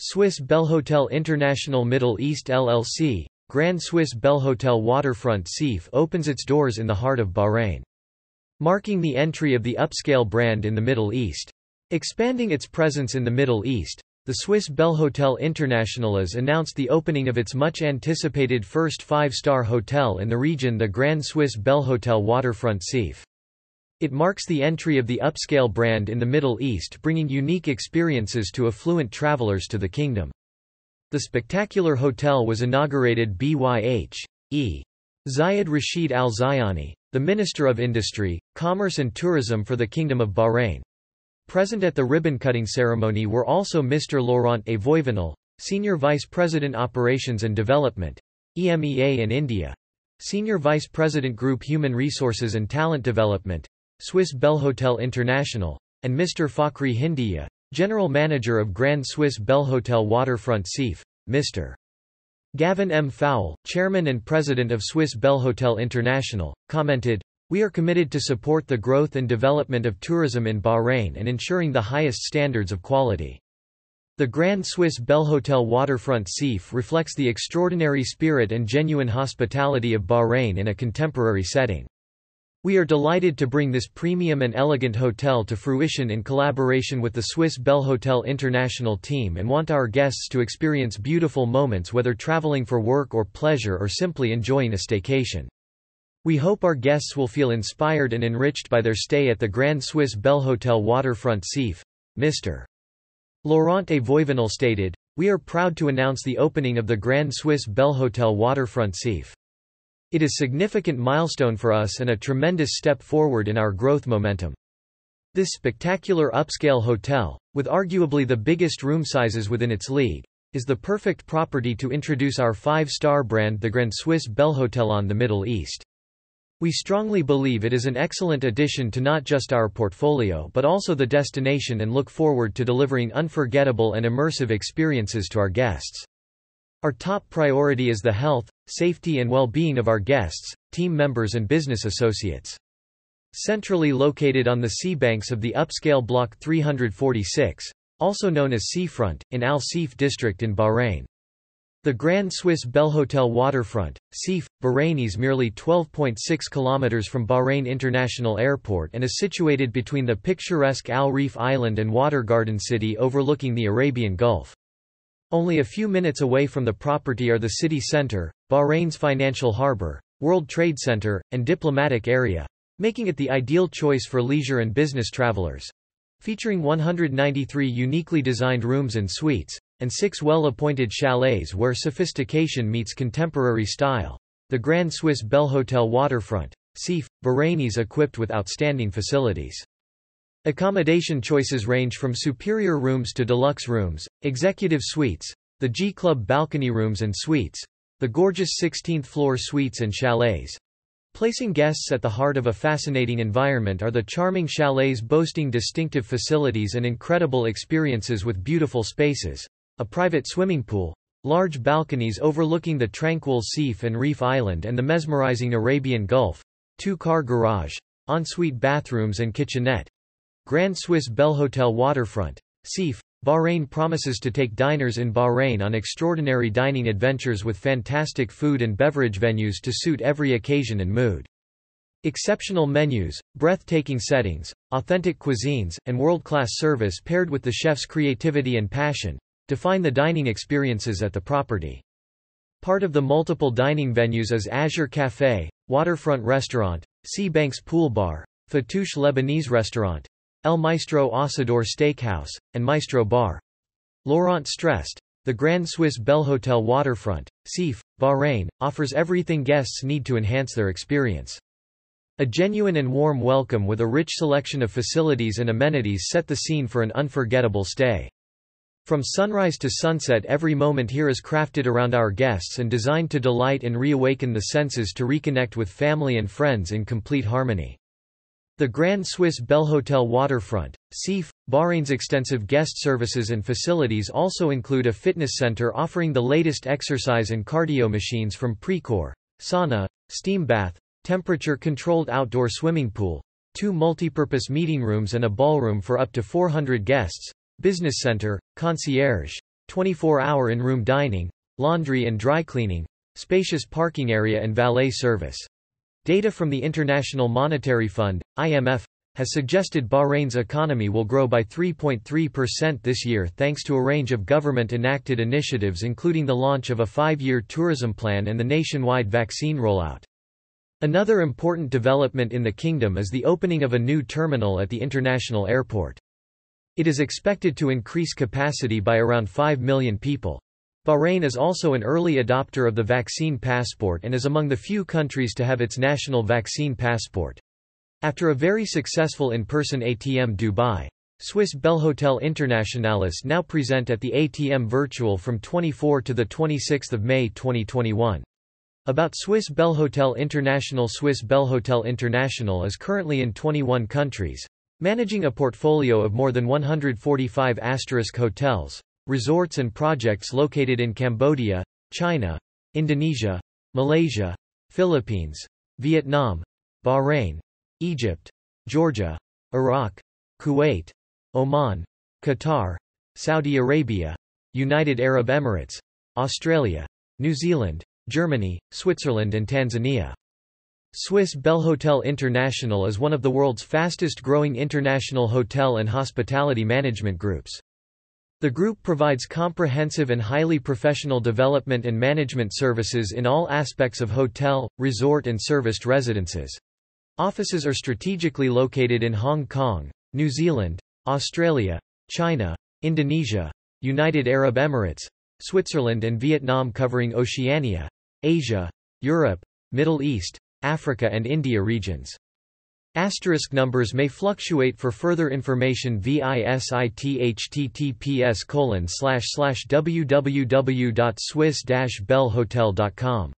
Swiss-Belhotel International Middle East LLC, Grand Swiss-Belhotel Waterfront Seef opens its doors in the heart of Bahrain, marking the entry of the upscale brand in the Middle East. Expanding its presence in the Middle East, the Swiss-Belhotel International has announced the opening of its much-anticipated first five-star hotel in the region, the Grand Swiss-Belhotel Waterfront Seef. It marks the entry of the upscale brand in the Middle East, bringing unique experiences to affluent travelers to the kingdom. The spectacular hotel was inaugurated by H.E. Zayed Rashid Al Zayani, the Minister of Industry, Commerce and Tourism for the Kingdom of Bahrain. Present at the ribbon-cutting ceremony were also Mr. Laurent A. Voivenel, Senior Vice President Operations and Development, EMEA and India, Senior Vice President Group Human Resources and Talent Development, Swiss-Belhotel International, and Mr. Fakhri Hindiya, General Manager of Grand Swiss-Belhotel Waterfront Seef, Mr. Gavin M. Fowle, Chairman and President of Swiss-Belhotel International, commented, "We are committed to support the growth and development of tourism in Bahrain and ensuring the highest standards of quality." The Grand Swiss-Belhotel Waterfront Seef reflects the extraordinary spirit and genuine hospitality of Bahrain in a contemporary setting. "We are delighted to bring this premium and elegant hotel to fruition in collaboration with the Swiss-Belhotel International team and want our guests to experience beautiful moments whether traveling for work or pleasure or simply enjoying a staycation. We hope our guests will feel inspired and enriched by their stay at the Grand Swiss-Belhotel Waterfront Seef," Mr. Laurent A. Voivenel stated. "We are proud to announce the opening of the Grand Swiss-Belhotel Waterfront Seef. It is a significant milestone for us and a tremendous step forward in our growth momentum. This spectacular upscale hotel, with arguably the biggest room sizes within its league, is the perfect property to introduce our five-star brand, the Grand Swiss-Belhotel, on the Middle East. We strongly believe it is an excellent addition to not just our portfolio but also the destination and look forward to delivering unforgettable and immersive experiences to our guests. Our top priority is the health, safety and well-being of our guests, team members and business associates." Centrally located on the sea banks of the upscale Block 346, also known as Seafront, in Al Seef district in Bahrain, the Grand Swiss-Belhotel Waterfront Seef, Bahrain, is merely 12.6 kilometers from Bahrain International Airport and is situated between the picturesque Al Reef Island and Water Garden City overlooking the Arabian Gulf. Only a few minutes away from the property are the city center, Bahrain's Financial Harbour, World Trade Centre, and Diplomatic Area, making it the ideal choice for leisure and business travelers. Featuring 193 uniquely designed rooms and suites, and 6 well-appointed chalets where sophistication meets contemporary style, the Grand Swiss-Belhotel Waterfront Seef, Bahrain is equipped with outstanding facilities. Accommodation choices range from superior rooms to deluxe rooms, executive suites, the G-Club balcony rooms and suites, the gorgeous 16th-floor suites and chalets. Placing guests at the heart of a fascinating environment are the charming chalets boasting distinctive facilities and incredible experiences with beautiful spaces, a private swimming pool, large balconies overlooking the tranquil Seef and Reef Island and the mesmerizing Arabian Gulf, 2-car garage, ensuite bathrooms and kitchenette. Grand Swiss-Belhotel Waterfront Seef, Bahrain promises to take diners in Bahrain on extraordinary dining adventures with fantastic food and beverage venues to suit every occasion and mood. Exceptional menus, breathtaking settings, authentic cuisines, and world-class service paired with the chef's creativity and passion define the dining experiences at the property. Part of the multiple dining venues is Azure Cafe, Waterfront Restaurant, Seabank's Pool Bar, Fatouche Lebanese Restaurant, El Maestro Asador Steakhouse, and Maestro Bar. Laurent stressed, "The Grand Swiss-Belhotel Waterfront Seef, Bahrain, offers everything guests need to enhance their experience. A genuine and warm welcome with a rich selection of facilities and amenities set the scene for an unforgettable stay. From sunrise to sunset, every moment here is crafted around our guests and designed to delight and reawaken the senses to reconnect with family and friends in complete harmony." The Grand Swiss-Belhotel Waterfront Seef, Bahrain's extensive guest services and facilities also include a fitness center offering the latest exercise and cardio machines from Precor, sauna, steam bath, temperature-controlled outdoor swimming pool, 2 multipurpose meeting rooms and a ballroom for up to 400 guests, business center, concierge, 24-hour in-room dining, laundry and dry cleaning, spacious parking area and valet service. Data from the International Monetary Fund, IMF, has suggested Bahrain's economy will grow by 3.3% this year thanks to a range of government-enacted initiatives including the launch of a 5-year tourism plan and the nationwide vaccine rollout. Another important development in the kingdom is the opening of a new terminal at the international airport. It is expected to increase capacity by around 5 million people. Bahrain is also an early adopter of the vaccine passport and is among the few countries to have its national vaccine passport. After a very successful in-person ATM Dubai, Swiss-Belhotel Internationalis now present at the ATM virtual from 24 to 26 May 2021. About Swiss-Belhotel International. Swiss-Belhotel International is currently in 21 countries, managing a portfolio of more than 145 hotels, resorts and projects located in Cambodia, China, Indonesia, Malaysia, Philippines, Vietnam, Bahrain, Egypt, Georgia, Iraq, Kuwait, Oman, Qatar, Saudi Arabia, United Arab Emirates, Australia, New Zealand, Germany, Switzerland and Tanzania. Swiss-Belhotel International is one of the world's fastest-growing international hotel and hospitality management groups. The group provides comprehensive and highly professional development and management services in all aspects of hotel, resort and serviced residences. Offices are strategically located in Hong Kong, New Zealand, Australia, China, Indonesia, United Arab Emirates, Switzerland and Vietnam, covering Oceania, Asia, Europe, Middle East, Africa and India regions. Asterisk numbers may fluctuate. For further information visit https://www.swiss-belhotel.com.